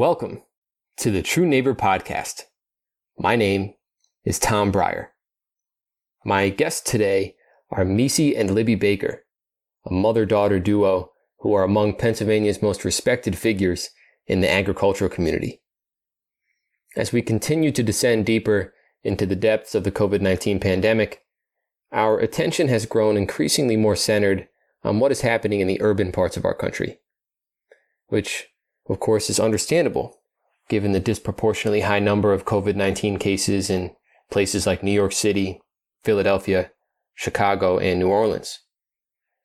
Welcome to the True Neighbor Podcast. My name is Tom Breyer. My guests today are Missy and Libby Baker, a mother-daughter duo who are among Pennsylvania's most respected figures in the agricultural community. As we continue to descend deeper into the depths of the COVID-19 pandemic, our attention has grown increasingly more centered on what is happening in the urban parts of our country, which of course, is understandable, given the disproportionately high number of COVID-19 cases in places like New York City, Philadelphia, Chicago, and New Orleans.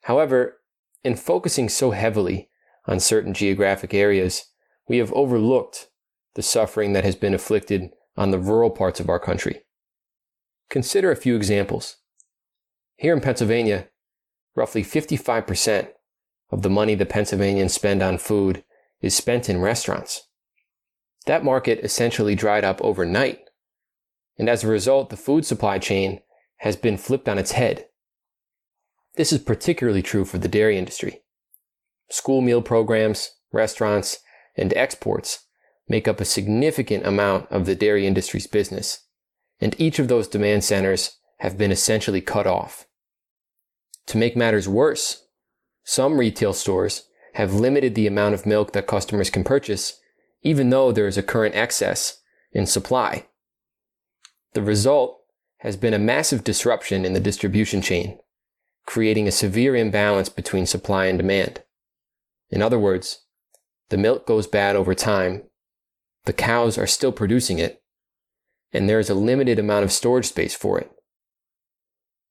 However, in focusing so heavily on certain geographic areas, we have overlooked the suffering that has been inflicted on the rural parts of our country. Consider a few examples. Here in Pennsylvania, roughly 55% of the money the Pennsylvanians spend on food is spent in restaurants. That market essentially dried up overnight, and as a result, the food supply chain has been flipped on its head. This is particularly true for the dairy industry. School meal programs, restaurants, and exports make up a significant amount of the dairy industry's business, and each of those demand centers have been essentially cut off. To make matters worse, some retail stores have limited the amount of milk that customers can purchase, even though there is a current excess in supply. The result has been a massive disruption in the distribution chain, creating a severe imbalance between supply and demand. In other words, the milk goes bad over time, the cows are still producing it, and there is a limited amount of storage space for it.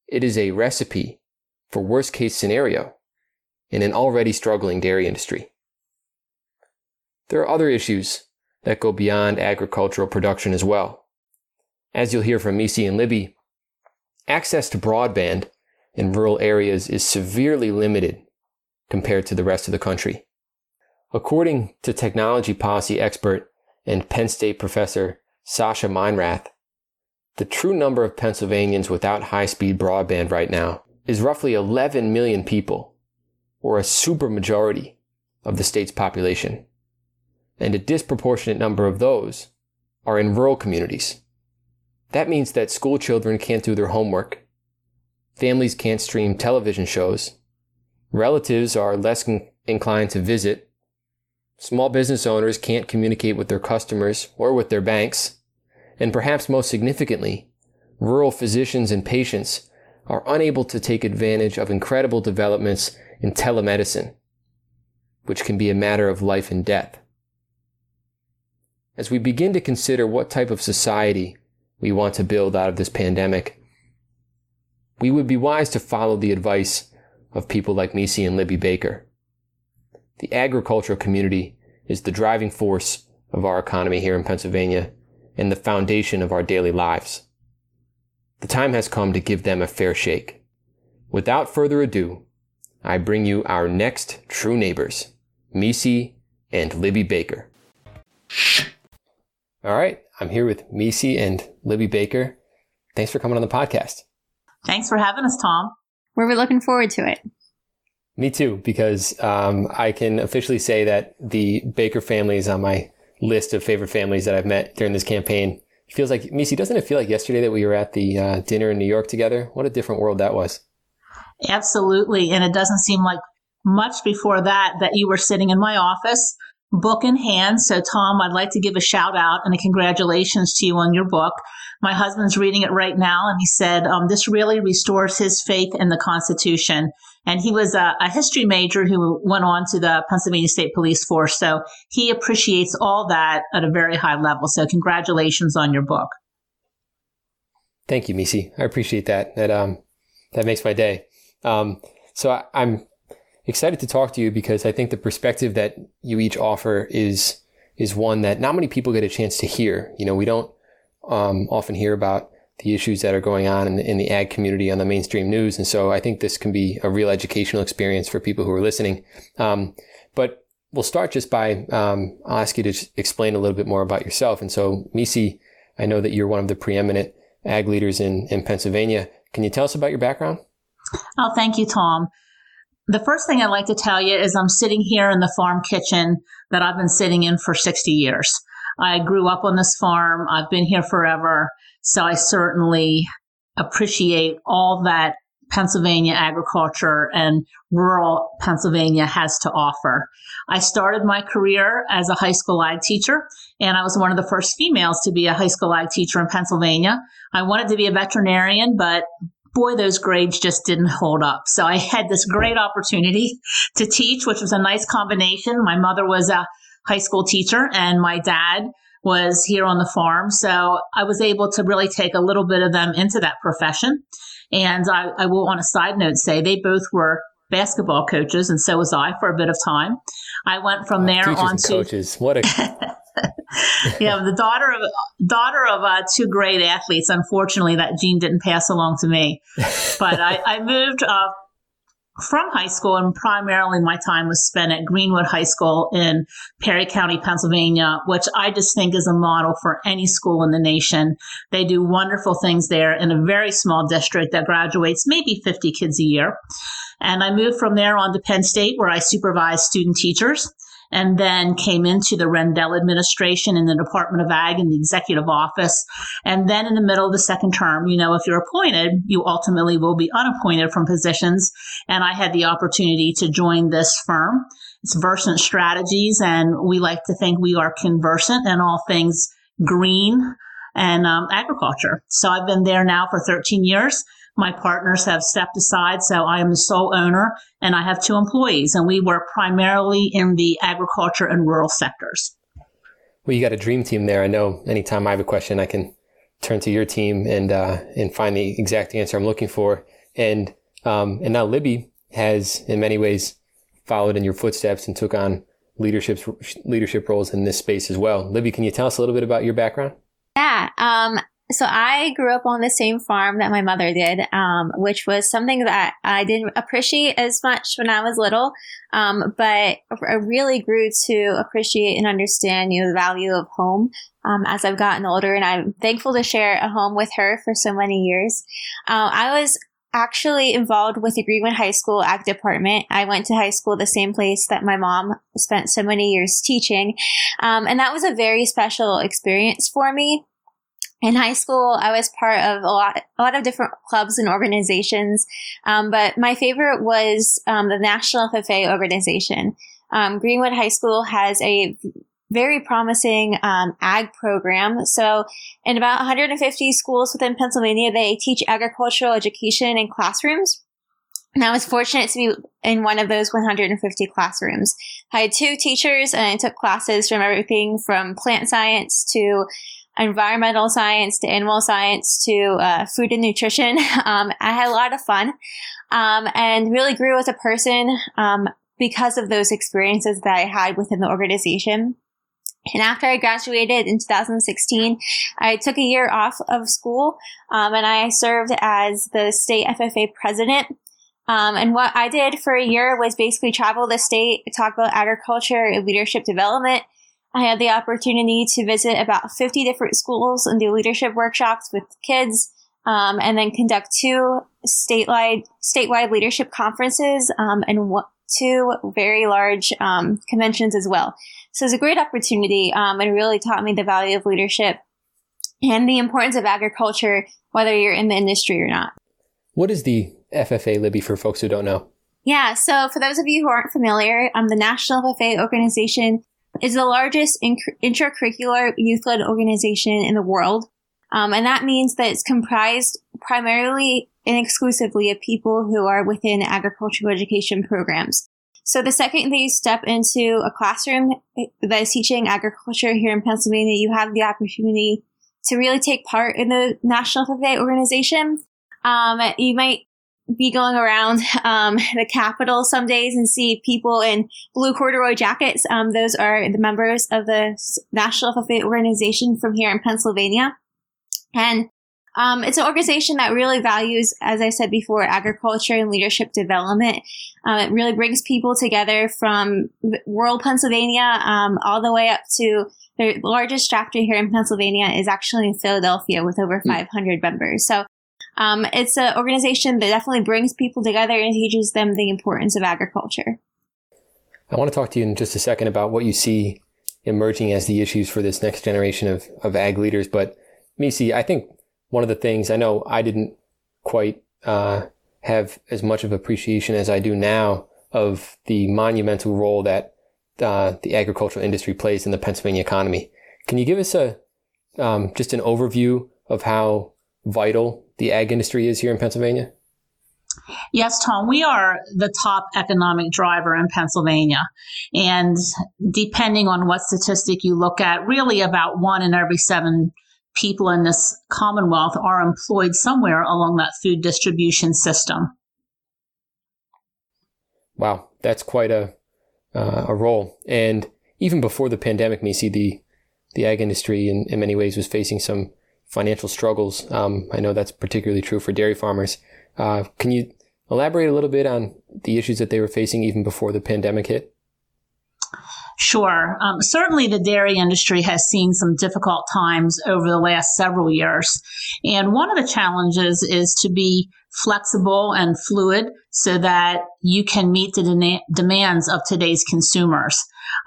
It is a recipe for worst-case scenario in an already struggling dairy industry. There are other issues that go beyond agricultural production as well. As you'll hear from Missy and Libby, access to broadband in rural areas is severely limited compared to the rest of the country. According to technology policy expert and Penn State professor Sasha Meinrath, the true number of Pennsylvanians without high-speed broadband right now is roughly 11 million people, or a supermajority of the state's population, and a disproportionate number of those are in rural communities. That means that school children can't do their homework, families can't stream television shows, relatives are less inclined to visit, small business owners can't communicate with their customers or with their banks, and perhaps most significantly, rural physicians and patients are unable to take advantage of incredible developments in telemedicine, which can be a matter of life and death. As we begin to consider what type of society we want to build out of this pandemic, we would be wise to follow the advice of people like Missy and Libby Baker. The agricultural community is the driving force of our economy here in Pennsylvania and the foundation of our daily lives. The time has come to give them a fair shake. Without further ado, I bring you our next true neighbors, Missy and Libby Baker. All right, I'm here with Missy and Libby Baker. Thanks for coming on the podcast. Thanks for having us, Tom. We're really looking forward to it. Me too, because I can officially say that the Baker family is on my list of favorite families that I've met during this campaign. It feels like, Missy, doesn't it feel like yesterday that we were at the dinner in New York together? What a different world that was. Absolutely. And it doesn't seem like much before that you were sitting in my office, book in hand. So, Tom, I'd like to give a shout out and a congratulations to you on your book. My husband's reading it right now. And he said, this really restores his faith in the Constitution. And he was a history major who went on to the Pennsylvania State Police Force. So he appreciates all that at a very high level. So congratulations on your book. Thank you, Missy. I appreciate that. That makes my day. So I'm excited to talk to you because I think the perspective that you each offer is one that not many people get a chance to hear. You know, we don't often hear about the issues that are going on in the ag community on the mainstream news. And so I think this can be a real educational experience for people who are listening. But we'll start just by, I'll ask you to explain a little bit more about yourself. And so, Missy, I know that you're one of the preeminent ag leaders in Pennsylvania. Can you tell us about your background? Oh, thank you, Tom. The first thing I'd like to tell you is I'm sitting here in the farm kitchen that I've been sitting in for 60 years. I grew up on this farm. I've been here forever. So I certainly appreciate all that Pennsylvania agriculture and rural Pennsylvania has to offer. I started my career as a high school ag teacher, and I was one of the first females to be a high school ag teacher in Pennsylvania. I wanted to be a veterinarian, but boy, those grades just didn't hold up. So I had this great opportunity to teach, which was a nice combination. My mother was a high school teacher, and my dad was here on the farm. So I was able to really take a little bit of them into that profession. And I will, on a side note, say they both were basketball coaches, and so was I for a bit of time. I went from there on to coaches. What a the daughter of two great athletes. Unfortunately, that gene didn't pass along to me. But I moved from high school, and primarily my time was spent at Greenwood High School in Perry County, Pennsylvania, which I just think is a model for any school in the nation. They do wonderful things there in a very small district that graduates maybe 50 kids a year. And I moved from there on to Penn State, where I supervised student teachers, and then came into the Rendell administration in the Department of Ag in the executive office. And then in the middle of the second term, you know, if you're appointed, you ultimately will be unappointed from positions. And I had the opportunity to join this firm. It's Versant Strategies, and we like to think we are conversant in all things green and agriculture. So I've been there now for 13 years. My partners have stepped aside, so I am the sole owner, and I have two employees, and we work primarily in the agriculture and rural sectors. Well, you got a dream team there. I know anytime I have a question, I can turn to your team and find the exact answer I'm looking for. And now Libby has, in many ways, followed in your footsteps and took on leadership roles in this space as well. Libby, can you tell us a little bit about your background? Yeah. So I grew up on the same farm that my mother did, which was something that I didn't appreciate as much when I was little, but I really grew to appreciate and understand, you know, the value of home as I've gotten older, and I'm thankful to share a home with her for so many years. I was actually involved with the Greenwood High School Ag Department. I went to high school the same place that my mom spent so many years teaching, and that was a very special experience for me. In high school, I was part of a lot of different clubs and organizations, but my favorite was the National FFA organization. Greenwood High School has a very promising ag program. So in about 150 schools within Pennsylvania, they teach agricultural education in classrooms. And I was fortunate to be in one of those 150 classrooms. I had two teachers, and I took classes from everything from plant science to environmental science to animal science to food and nutrition. I had a lot of fun and really grew as a person because of those experiences that I had within the organization. And after I graduated in 2016, I took a year off of school and I served as the state FFA president. And what I did for a year was basically travel the state, talk about agriculture and leadership development. I had the opportunity to visit about 50 different schools and do leadership workshops with kids, and then conduct two statewide leadership conferences and two very large conventions as well. So it was a great opportunity and really taught me the value of leadership and the importance of agriculture, whether you're in the industry or not. What is the FFA, Libby, for folks who don't know? Yeah, so for those of you who aren't familiar, the National FFA organization is the largest intracurricular youth-led organization in the world. And that means that it's comprised primarily and exclusively of people who are within agricultural education programs. So the second that you step into a classroom that is teaching agriculture here in Pennsylvania, you have the opportunity to really take part in the National FFA organization. You might be going around the Capitol some days and see people in blue corduroy jackets. Those are the members of the National FFA organization from here in Pennsylvania. And it's an organization that really values, as I said before, agriculture and leadership development. It really brings people together from rural Pennsylvania all the way up to the largest chapter here in Pennsylvania is actually in Philadelphia with over 500 members. So It's an organization that definitely brings people together and teaches them the importance of agriculture. I want to talk to you in just a second about what you see emerging as the issues for this next generation of ag leaders. But Missy, I think one of the things, I know I didn't quite have as much of appreciation as I do now of the monumental role that the agricultural industry plays in the Pennsylvania economy. Can you give us a just an overview of how vital the ag industry is here in Pennsylvania? Yes, Tom, we are the top economic driver in Pennsylvania. And depending on what statistic you look at, really about 1 in every 7 people in this Commonwealth are employed somewhere along that food distribution system. Wow, that's quite a role. And even before the pandemic, Missy, the ag industry in many ways was facing some financial struggles. I know that's particularly true for dairy farmers. Can you elaborate a little bit on the issues that they were facing even before the pandemic hit? Sure. Certainly the dairy industry has seen some difficult times over the last several years. And one of the challenges is to be flexible and fluid so that you can meet the demands of today's consumers.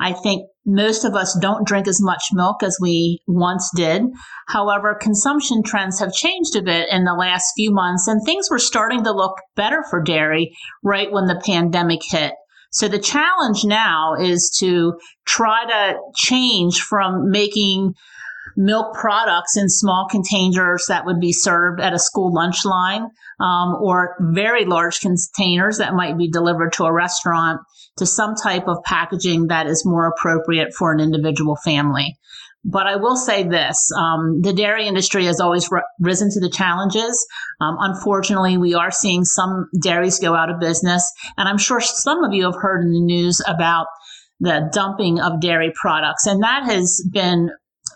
I think most of us don't drink as much milk as we once did. However, consumption trends have changed a bit in the last few months, and things were starting to look better for dairy right when the pandemic hit. So the challenge now is to try to change from making milk products in small containers that would be served at a school lunch line, or very large containers that might be delivered to a restaurant, to some type of packaging that is more appropriate for an individual family. But I will say this, the dairy industry has always risen to the challenges. Unfortunately, we are seeing some dairies go out of business. And I'm sure some of you have heard in the news about the dumping of dairy products. And that has been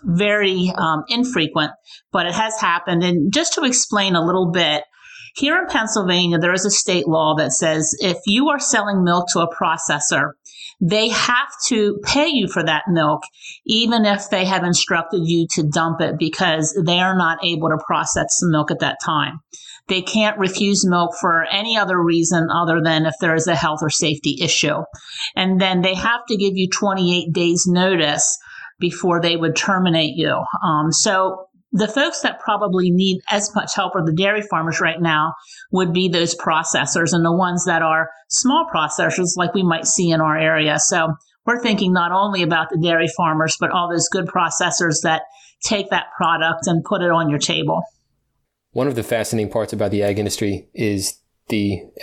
very infrequent, but it has happened. And just to explain a little bit, here in Pennsylvania, there is a state law that says if you are selling milk to a processor, they have to pay you for that milk, even if they have instructed you to dump it because they are not able to process the milk at that time. They can't refuse milk for any other reason other than if there is a health or safety issue. And then they have to give you 28 days notice before they would terminate you. So the folks that probably need as much help are the dairy farmers right now would be those processors and the ones that are small processors like we might see in our area. So we're thinking not only about the dairy farmers, but all those good processors that take that product and put it on your table. One of the fascinating parts about the ag industry is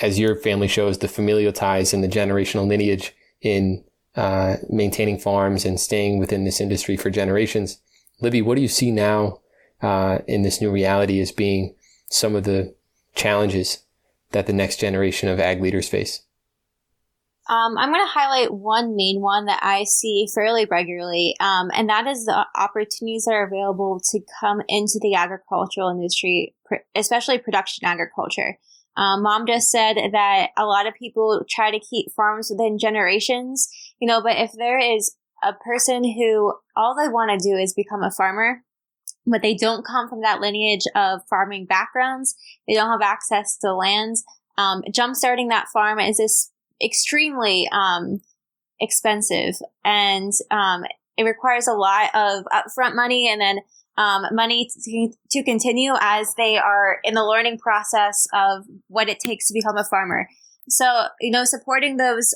as your family shows, the familial ties and the generational lineage in maintaining farms and staying within this industry for generations. Libby, what do you see now in this new reality as being some of the challenges that the next generation of ag leaders face? I'm going to highlight one main one that I see fairly regularly, and that is the opportunities that are available to come into the agricultural industry, especially production agriculture. Mom just said that a lot of people try to keep farms within generations, but if there is a person who all they want to do is become a farmer, but they don't come from that lineage of farming backgrounds, they don't have access to lands, jumpstarting that farm is extremely expensive, and it requires a lot of upfront money and then money to continue as they are in the learning process of what it takes to become a farmer. So, supporting those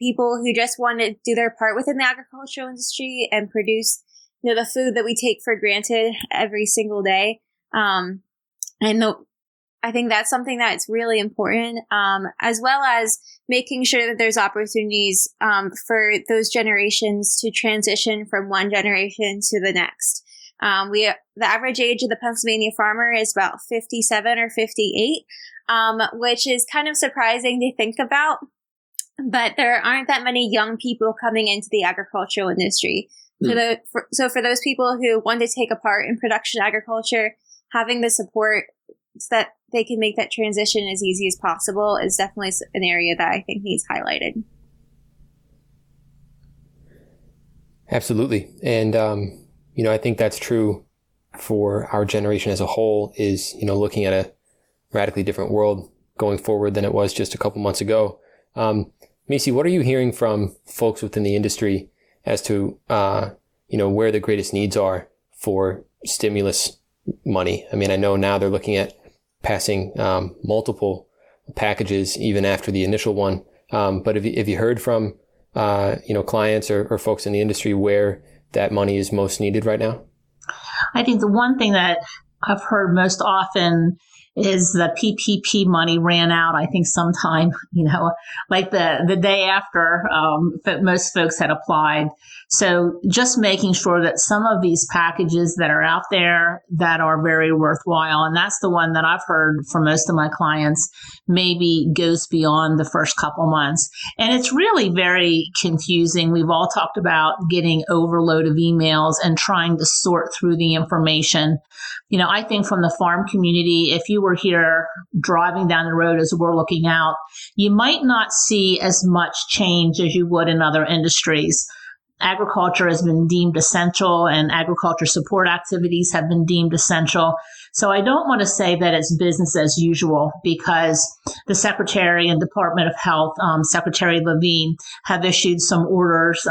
people who just want to do their part within the agricultural industry and produce the food that we take for granted every single day. I think that's something that's really important, as well as making sure that there's opportunities for those generations to transition from one generation to the next. The average age of the Pennsylvania farmer is about 57 or 58, which is kind of surprising to think about. But there aren't that many young people coming into the agricultural industry. So for those people who want to take a part in production agriculture, having the support so that they can make that transition as easy as possible is definitely an area that I think needs highlighted. Absolutely. And, I think that's true for our generation as a whole is, looking at radically different world going forward than it was just a couple months ago. Missy, what are you hearing from folks within the industry as to, where the greatest needs are for stimulus money? I mean, I know now they're looking at passing multiple packages even after the initial one. But have you heard from, clients or folks in the industry where that money is most needed right now? I think the one thing that I've heard most often is the PPP money ran out, I think sometime, like the day after most folks had applied. So just making sure that some of these packages that are out there that are very worthwhile, and that's the one that I've heard from most of my clients, maybe goes beyond the first couple months. And it's really very confusing. We've all talked about getting overload of emails and trying to sort through the information. I think from the farm community, if you were here driving down the road as we're looking out, you might not see as much change as you would in other industries. Agriculture has been deemed essential and agriculture support activities have been deemed essential. So I don't want to say that it's business as usual, because the Secretary and Department of Health, Secretary Levine, have issued some orders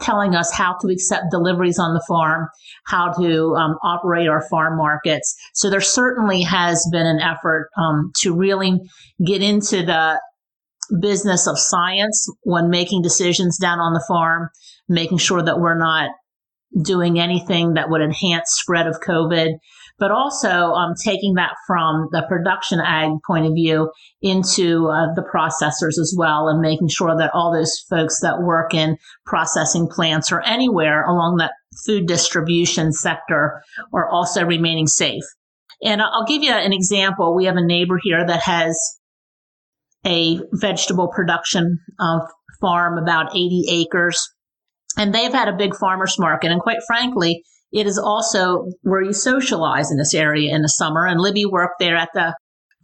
telling us how to accept deliveries on the farm, how to operate our farm markets. So there certainly has been an effort to really get into the business of science when making decisions down on the farm, making sure that we're not doing anything that would enhance spread of COVID, but also taking that from the production ag point of view into the processors as well, and making sure that all those folks that work in processing plants or anywhere along that food distribution sector are also remaining safe. And I'll give you an example. We have a neighbor here that has a vegetable production farm, about 80 acres. And they've had a big farmer's market. And quite frankly, it is also where you socialize in this area in the summer. And Libby worked there at the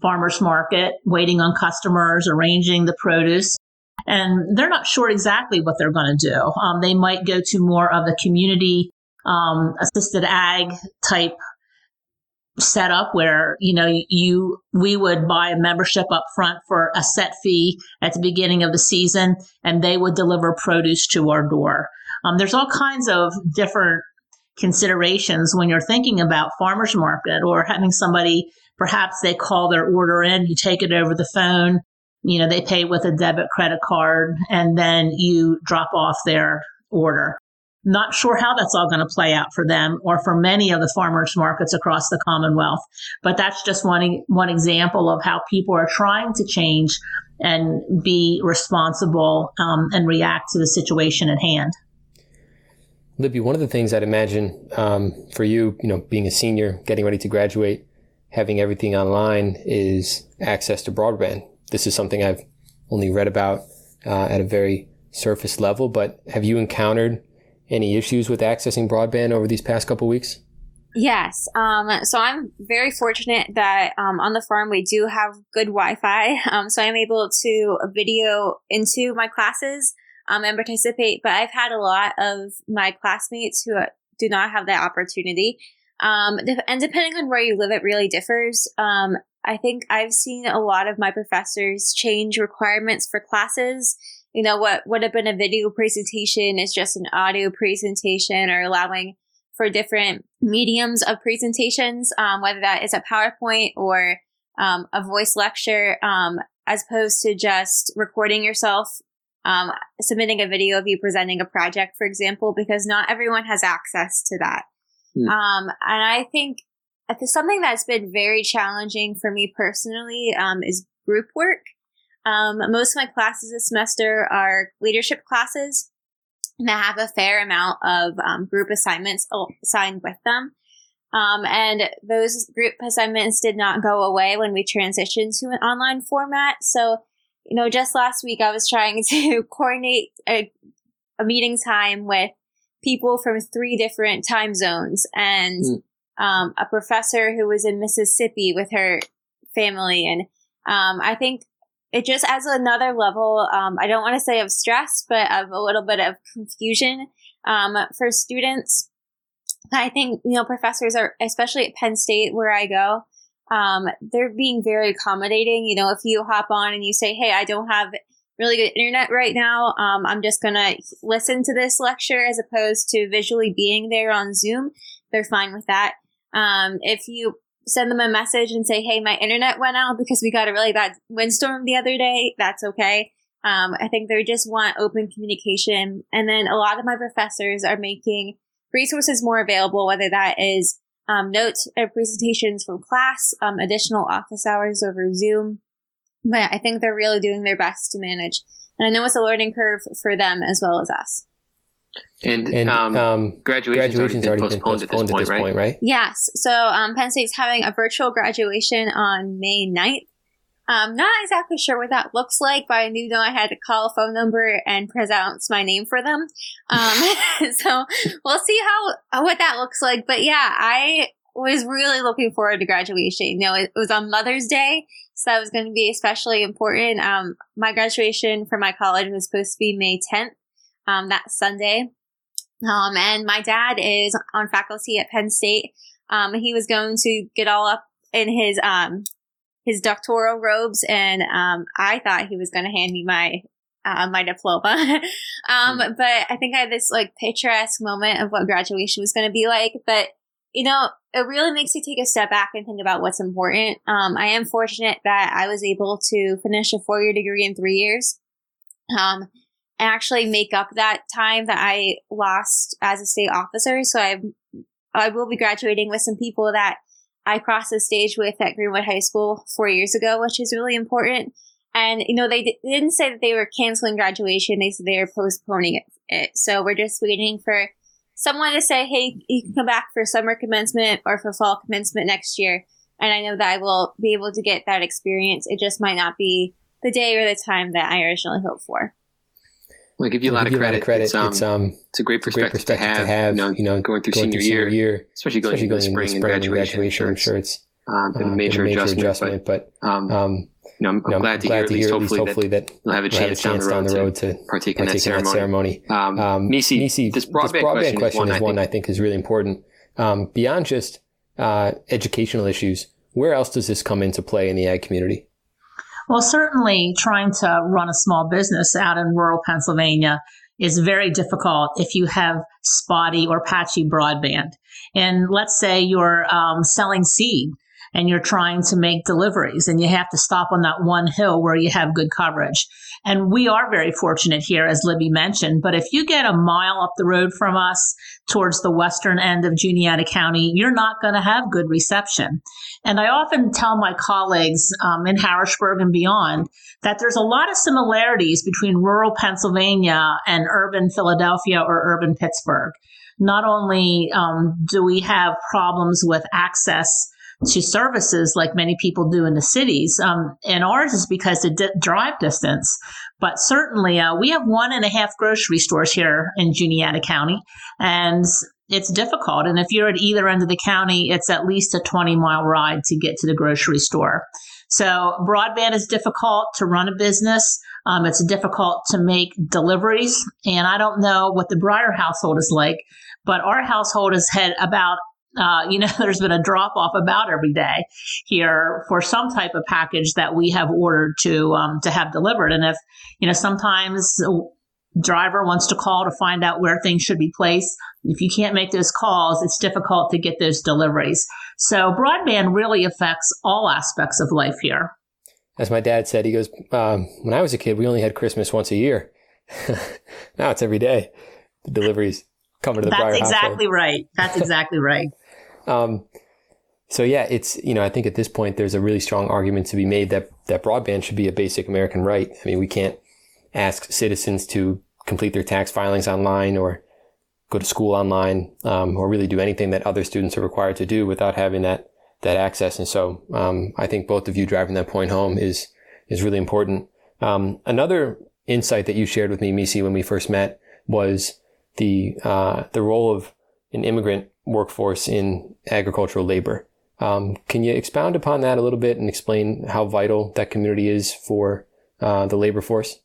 farmer's market, waiting on customers, arranging the produce. And they're not sure exactly what they're going to do. They might go to more of the community assisted ag type set up where, we would buy a membership up front for a set fee at the beginning of the season, and they would deliver produce to our door. There's all kinds of different considerations when you're thinking about farmers market or having somebody, perhaps they call their order in, you take it over the phone, they pay with a debit credit card, and then you drop off their order. Not sure how that's all going to play out for them or for many of the farmers markets across the Commonwealth. But that's just one example of how people are trying to change and be responsible and react to the situation at hand. Libby, one of the things I'd imagine for you, being a senior, getting ready to graduate, having everything online is access to broadband. This is something I've only read about at a very surface level, but have you encountered any issues with accessing broadband over these past couple weeks? Yes. So I'm very fortunate that on the farm we do have good Wi-Fi. So I'm able to video into my classes and participate. But I've had a lot of my classmates who do not have that opportunity. And depending on where you live, it really differs. I think I've seen a lot of my professors change requirements for classes. What would have been a video presentation is just an audio presentation, or allowing for different mediums of presentations, whether that is a PowerPoint or a voice lecture, as opposed to just recording yourself, submitting a video of you presenting a project, for example, because not everyone has access to that. And I think something that's been very challenging for me personally is group work. Most of my classes this semester are leadership classes, and I have a fair amount of group assignments assigned with them. And those group assignments did not go away when we transitioned to an online format. So, just last week I was trying to coordinate a meeting time with people from 3 different time zones, and a professor who was in Mississippi with her family. And I think it just adds another level, I don't want to say of stress, but of a little bit of confusion for students. I think, professors are, especially at Penn State where I go, They're being very accommodating. You know, if you hop on and you say, hey, I don't have really good internet right now, I'm just going to listen to this lecture as opposed to visually being there on Zoom, they're fine with that. If you send them a message and say, hey, my internet went out because we got a really bad windstorm the other day, that's okay. I think they just want open communication. And then a lot of my professors are making resources more available, whether that is notes or presentations from class, additional office hours over Zoom. But I think they're really doing their best to manage. And I know it's a learning curve for them as well as us. And graduation's already been postponed at this point, right? Yes. So Penn State's having a virtual graduation on May 9th. I'm not exactly sure what that looks like, but I knew that I had to call a phone number and pronounce my name for them. So we'll see what that looks like. But yeah, I was really looking forward to graduation. You know, it was on Mother's Day, so that was going to be especially important. My graduation from my college was supposed to be May 10th, that Sunday. And my dad is on faculty at Penn State. He was going to get all up in his doctoral robes, and I thought he was going to hand me my diploma. But I think I had this like picturesque moment of what graduation was going to be like. But you know, it really makes you take a step back and think about what's important. I am fortunate that I was able to finish a 4-year degree in 3 years, and actually make up that time that I lost as a state officer. So I will be graduating with some people that I crossed the stage with at Greenwood High School 4 years ago, which is really important. And, you know, they didn't say that they were canceling graduation. They said they were postponing it. So we're just waiting for someone to say, hey, you can come back for summer commencement or for fall commencement next year. And I know that I will be able to get that experience. It just might not be the day or the time that I originally hoped for. Well, I give you a lot of credit. It's a great perspective to have, you know, going through senior year, especially going into spring and graduation. I'm sure it's been a major adjustment, but I'm glad to hear at least hopefully that you'll have a chance down the road to partake in that ceremony. Missy, this broadband question is one I think is really important. Beyond just educational issues, where else does this come into play in the ag community? Well, certainly trying to run a small business out in rural Pennsylvania is very difficult if you have spotty or patchy broadband. And let's say you're selling seed and you're trying to make deliveries and you have to stop on that one hill where you have good coverage. And we are very fortunate here, as Libby mentioned, but if you get a mile up the road from us towards the western end of Juniata County, you're not going to have good reception. And I often tell my colleagues in Harrisburg and beyond that there's a lot of similarities between rural Pennsylvania and urban Philadelphia or urban Pittsburgh. Not only do we have problems with access to services like many people do in the cities. And ours is because of drive distance. But certainly we have 1.5 grocery stores here in Juniata County, and it's difficult. And if you're at either end of the county, it's at least a 20-mile ride to get to the grocery store. So broadband is difficult to run a business. It's difficult to make deliveries. And I don't know what the Breyer household is like, but our household has had about there's been a drop-off about every day here for some type of package that we have ordered to have delivered. And if, sometimes a driver wants to call to find out where things should be placed, if you can't make those calls, it's difficult to get those deliveries. So broadband really affects all aspects of life here. As my dad said, he goes, when I was a kid, we only had Christmas once a year. Now it's every day, the deliveries. Coming to the Breyer household. That's exactly right. So yeah, it's, I think at this point, there's a really strong argument to be made that broadband should be a basic American right. I mean, we can't ask citizens to complete their tax filings online or go to school online, or really do anything that other students are required to do without having that access. And so, I think both of you driving that point home is really important. Another insight that you shared with me, Missy, when we first met was the role of an immigrant workforce in agricultural labor. Can you expound upon that a little bit and explain how vital that community is for the labor force?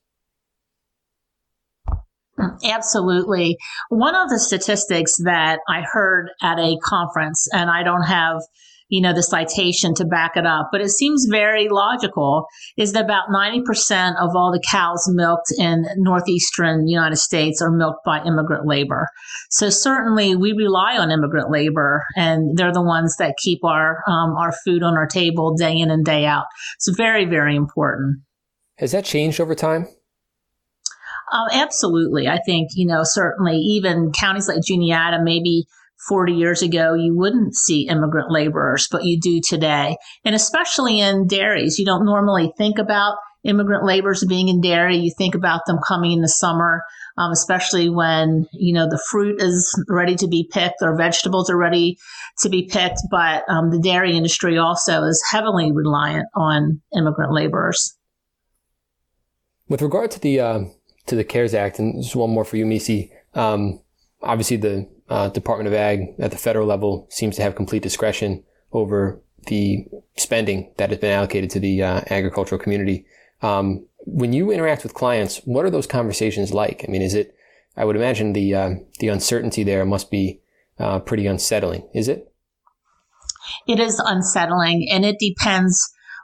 Absolutely. One of the statistics that I heard at a conference, and I don't have you know, the citation to back it up. But it seems very logical is that about 90% of all the cows milked in northeastern United States are milked by immigrant labor. So certainly we rely on immigrant labor, and they're the ones that keep our food on our table day in and day out. It's very, very important. Has that changed over time? Absolutely. I think, you know, certainly even counties like Juniata, maybe 40 years ago, you wouldn't see immigrant laborers, but you do today. And especially in dairies, you don't normally think about immigrant laborers being in dairy. You think about them coming in the summer, especially when, you know, the fruit is ready to be picked or vegetables are ready to be picked. But the dairy industry also is heavily reliant on immigrant laborers. With regard to the CARES Act, and just one more for you, Missy. Obviously, the Department of Ag at the federal level seems to have complete discretion over the spending that has been allocated to the agricultural community. When you interact with clients, what are those conversations like? I mean, is it? I would imagine the uncertainty there must be pretty unsettling. Is it? It is unsettling, and it depends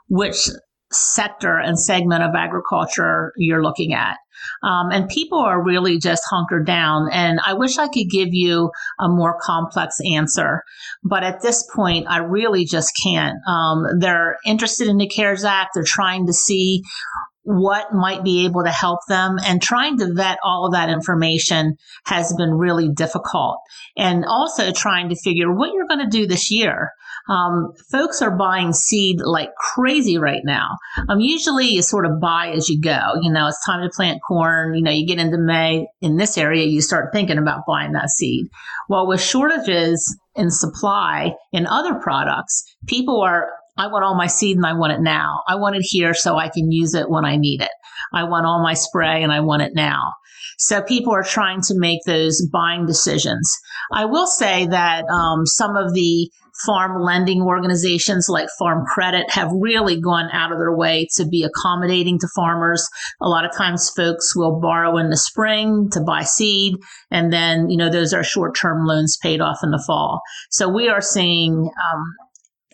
which sector and segment of agriculture you're looking at. And people are really just hunkered down. And I wish I could give you a more complex answer, but at this point, I really just can't. They're interested in the CARES Act. They're trying to see what might be able to help them, and trying to vet all of that information has been really difficult. And also trying to figure what you're going to do this year. Folks are buying seed like crazy right now. Usually you sort of buy as you go. You know, it's time to plant corn. You know, you get into May in this area, you start thinking about buying that seed. Well, with shortages in supply in other products, people are, I want all my seed and I want it now. I want it here so I can use it when I need it. I want all my spray and I want it now. So people are trying to make those buying decisions. I will say that some of the farm lending organizations like Farm Credit have really gone out of their way to be accommodating to farmers. A lot of times folks will borrow in the spring to buy seed, and then, you know, those are short-term loans paid off in the fall. So we are seeing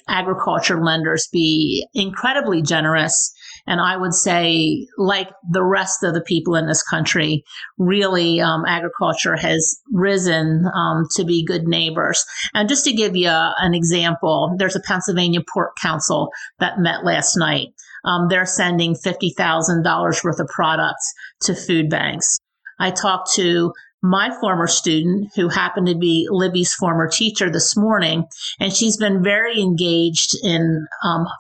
agriculture lenders be incredibly generous. And I would say, like the rest of the people in this country, really agriculture has risen to be good neighbors. And just to give you an example, there's a Pennsylvania Pork Council that met last night. They're sending $50,000 worth of products to food banks. I talked to my former student, who happened to be Libby's former teacher, this morning, and she's been very engaged in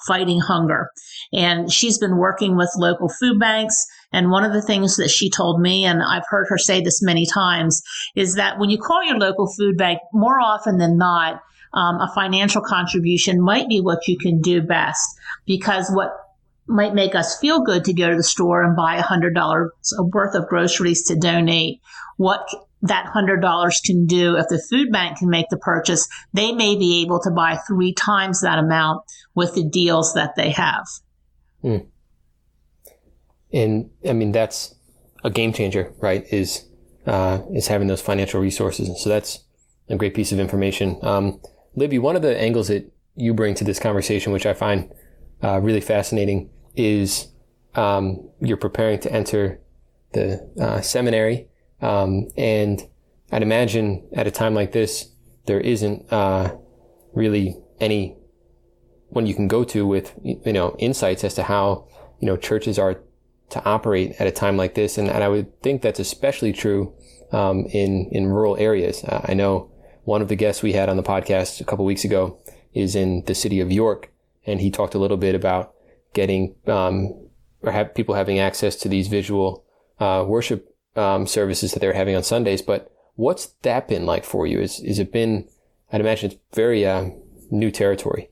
fighting hunger. And she's been working with local food banks. And one of the things that she told me, and I've heard her say this many times, is that when you call your local food bank, more often than not, a financial contribution might be what you can do best, because what might make us feel good to go to the store and buy $100 worth of groceries to donate. What that $100 can do, if the food bank can make the purchase, they may be able to buy 3 times that amount with the deals that they have. Mm. And I mean, that's a game changer, right? Is having those financial resources. So that's a great piece of information. Libby, one of the angles that you bring to this conversation, which I find really fascinating, is you're preparing to enter the seminary. And I'd imagine at a time like this, there isn't really anyone you can go to with, you know, insights as to how, you know, churches are to operate at a time like this. And I would think that's especially true in rural areas. I know one of the guests we had on the podcast a couple weeks ago is in the city of York, and he talked a little bit about getting people having access to these visual worship services that they're having on Sundays. But what's that been like for you? Is it been, I'd imagine it's very new territory.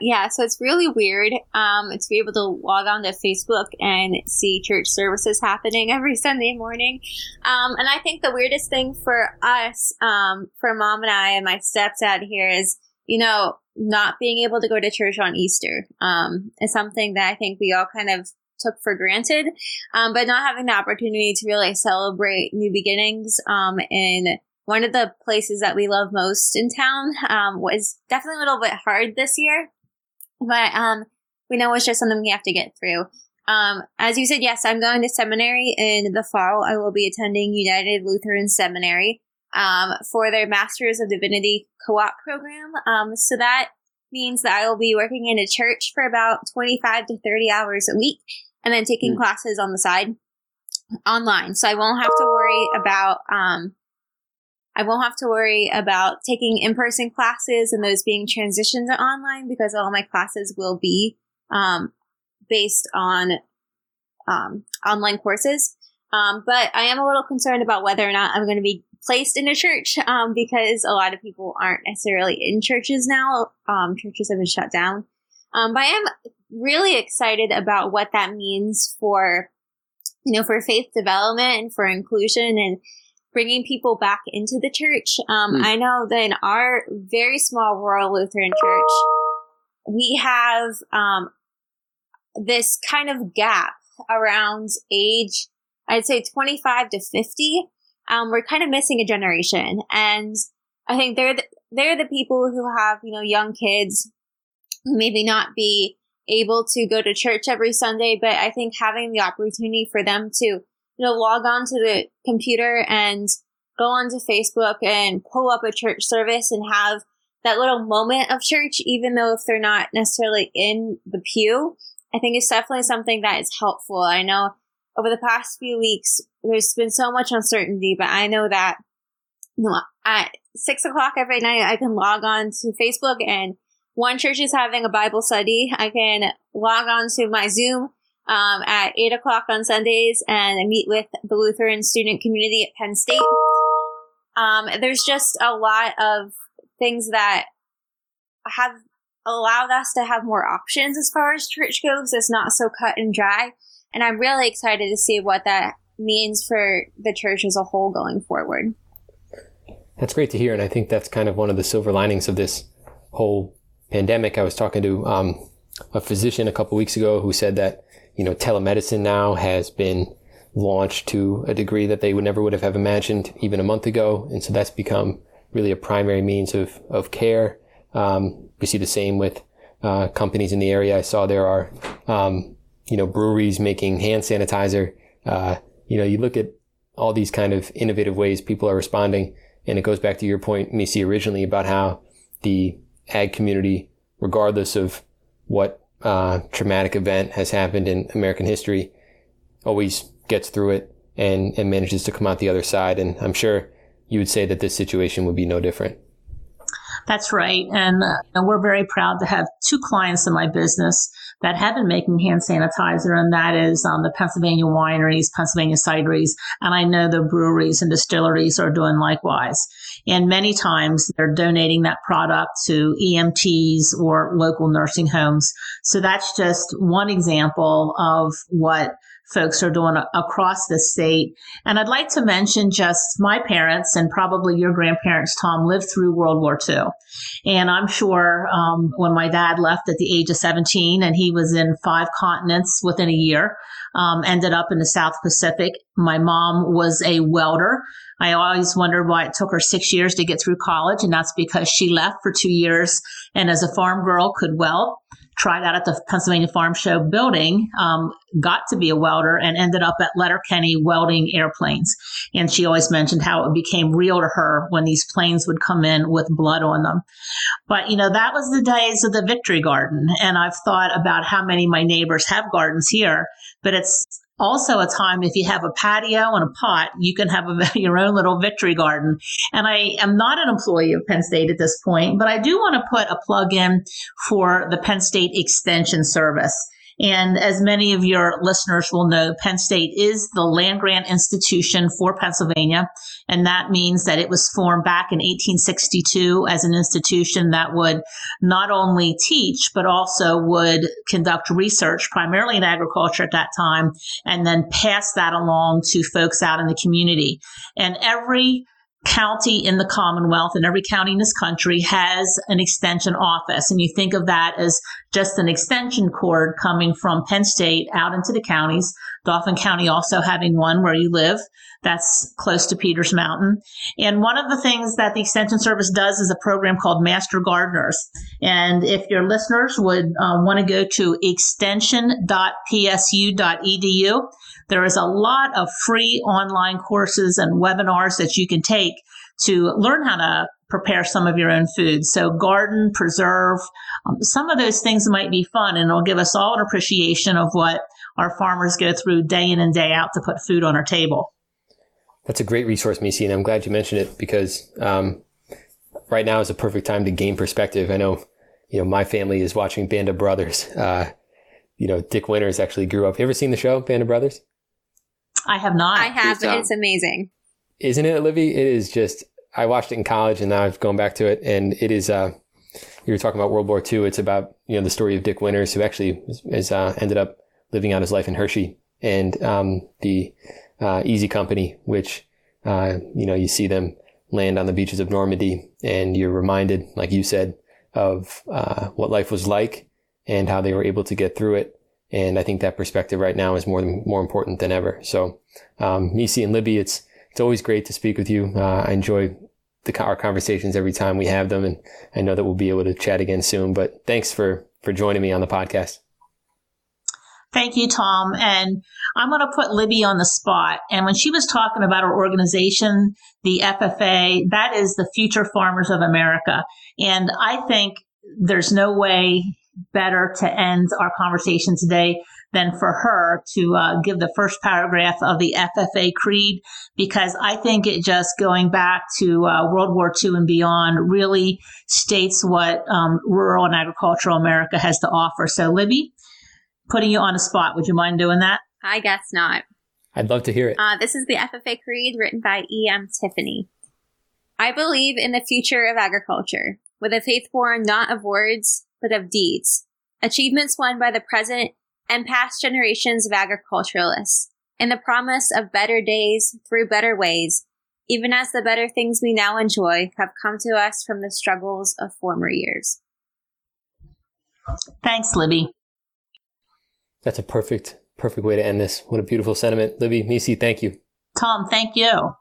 Yeah, so it's really weird to be able to log on to Facebook and see church services happening every Sunday morning. And I think the weirdest thing for us, for Mom and I and my stepdad here, is, you know, not being able to go to church on Easter is something that I think we all kind of took for granted, but not having the opportunity to really celebrate new beginnings in one of the places that we love most in town. Was definitely a little bit hard this year, but we know it's just something we have to get through. As you said, yes, I'm going to seminary in the fall. I will be attending United Lutheran Seminary for their Masters of Divinity co-op program. So that means that I will be working in a church for about 25 to 30 hours a week and then taking classes on the side online. So I won't have to worry about taking in-person classes and those being transitioned to online, because all my classes will be based on online courses. But I am a little concerned about whether or not I'm going to be placed in a church because a lot of people aren't necessarily in churches now. Churches have been shut down. But I am really excited about what that means for, for faith development and for inclusion and bringing people back into the church. I know that in our very small rural Lutheran church, we have this kind of gap around age, I'd say 25 to 50. We're kind of missing a generation. And I think they're the people who have, young kids who maybe not be able to go to church every Sunday, but I think having the opportunity for them to, log on to the computer and go onto Facebook and pull up a church service and have that little moment of church, even though if they're not necessarily in the pew, I think it's definitely something that is helpful. I know over the past few weeks, there's been so much uncertainty, but I know that at 6 o'clock every night, I can log on to Facebook and one church is having a Bible study. I can log on to my Zoom at 8 o'clock on Sundays and I meet with the Lutheran student community at Penn State. There's just a lot of things that have allowed us to have more options as far as church goes. It's not so cut and dry. And I'm really excited to see what that means for the church as a whole going forward. That's great to hear. And I think that's kind of one of the silver linings of this whole pandemic. I was talking to a physician a couple weeks ago who said that, telemedicine now has been launched to a degree that they would never have imagined even a month ago. And so that's become really a primary means of care. We see the same with companies in the area. I saw there are, breweries making hand sanitizer. You look at all these kind of innovative ways people are responding. And it goes back to your point, Missy, originally about how the ag community, regardless of what traumatic event has happened in American history, always gets through it and manages to come out the other side. And I'm sure you would say that this situation would be no different. That's right. And we're very proud to have two clients in my business that have been making hand sanitizer, and that is the Pennsylvania wineries, Pennsylvania cideries, and I know the breweries and distilleries are doing likewise. And many times they're donating that product to EMTs or local nursing homes. So that's just one example of what folks are doing across the state. And I'd like to mention just my parents and probably your grandparents, Tom, lived through World War II. And I'm sure when my dad left at the age of 17 and he was in 5 continents within a year, ended up in the South Pacific. My mom was a welder. I always wondered why it took her 6 years to get through college, and that's because she left for 2 years and as a farm girl could weld. Tried out at the Pennsylvania Farm Show building, got to be a welder, and ended up at Letterkenny welding airplanes. And she always mentioned how it became real to her when these planes would come in with blood on them. But, that was the days of the victory garden. And I've thought about how many of my neighbors have gardens here, but it's also a time, if you have a patio and a pot, you can have your own little victory garden. And I am not an employee of Penn State at this point, but I do want to put a plug in for the Penn State Extension Service. And as many of your listeners will know, Penn State is the land-grant institution for Pennsylvania, and that means that it was formed back in 1862 as an institution that would not only teach, but also would conduct research, primarily in agriculture at that time, and then pass that along to folks out in the community. And every county in the Commonwealth and every county in this country has an extension office. And you think of that as just an extension cord coming from Penn State out into the counties, Dauphin County also having one where you live. That's close to Peters Mountain. And one of the things that the Extension Service does is a program called Master Gardeners. And if your listeners would want to go to extension.psu.edu, there is a lot of free online courses and webinars that you can take to learn how to prepare some of your own food. So garden, preserve, some of those things might be fun, and it'll give us all an appreciation of what our farmers go through day in and day out to put food on our table. That's a great resource, Missy, and I'm glad you mentioned it because right now is a perfect time to gain perspective. I know, my family is watching Band of Brothers. Dick Winters actually grew up. You ever seen the show Band of Brothers? I have not. I have. It's amazing. Isn't it, Libby? It is just, I watched it in college and now I've gone back to it. And it is, you were talking about World War II. It's about, the story of Dick Winters, who actually is ended up living out his life in Hershey and the Easy Company, which, you see them land on the beaches of Normandy and you're reminded, like you said, of what life was like and how they were able to get through it. And I think that perspective right now is more important than ever. So, Missy and Libby, it's always great to speak with you. I enjoy our conversations every time we have them, and I know that we'll be able to chat again soon. But thanks for joining me on the podcast. Thank you, Tom. And I'm going to put Libby on the spot. And when she was talking about her organization, the FFA, that is the Future Farmers of America. And I think there's no way better to end our conversation today than for her to give the first paragraph of the FFA creed, because I think it just going back to World War II and beyond really states what rural and agricultural America has to offer. So Libby, putting you on the spot, would you mind doing that? I guess not. I'd love to hear it. This is the FFA creed written by E. M. Tiffany. I believe in the future of agriculture, with a faith born not of words, but of deeds, achievements won by the present and past generations of agriculturalists, and the promise of better days through better ways, even as the better things we now enjoy have come to us from the struggles of former years. Thanks, Libby. That's a perfect way to end this. What a beautiful sentiment. Libby, Missy, thank you. Tom, thank you.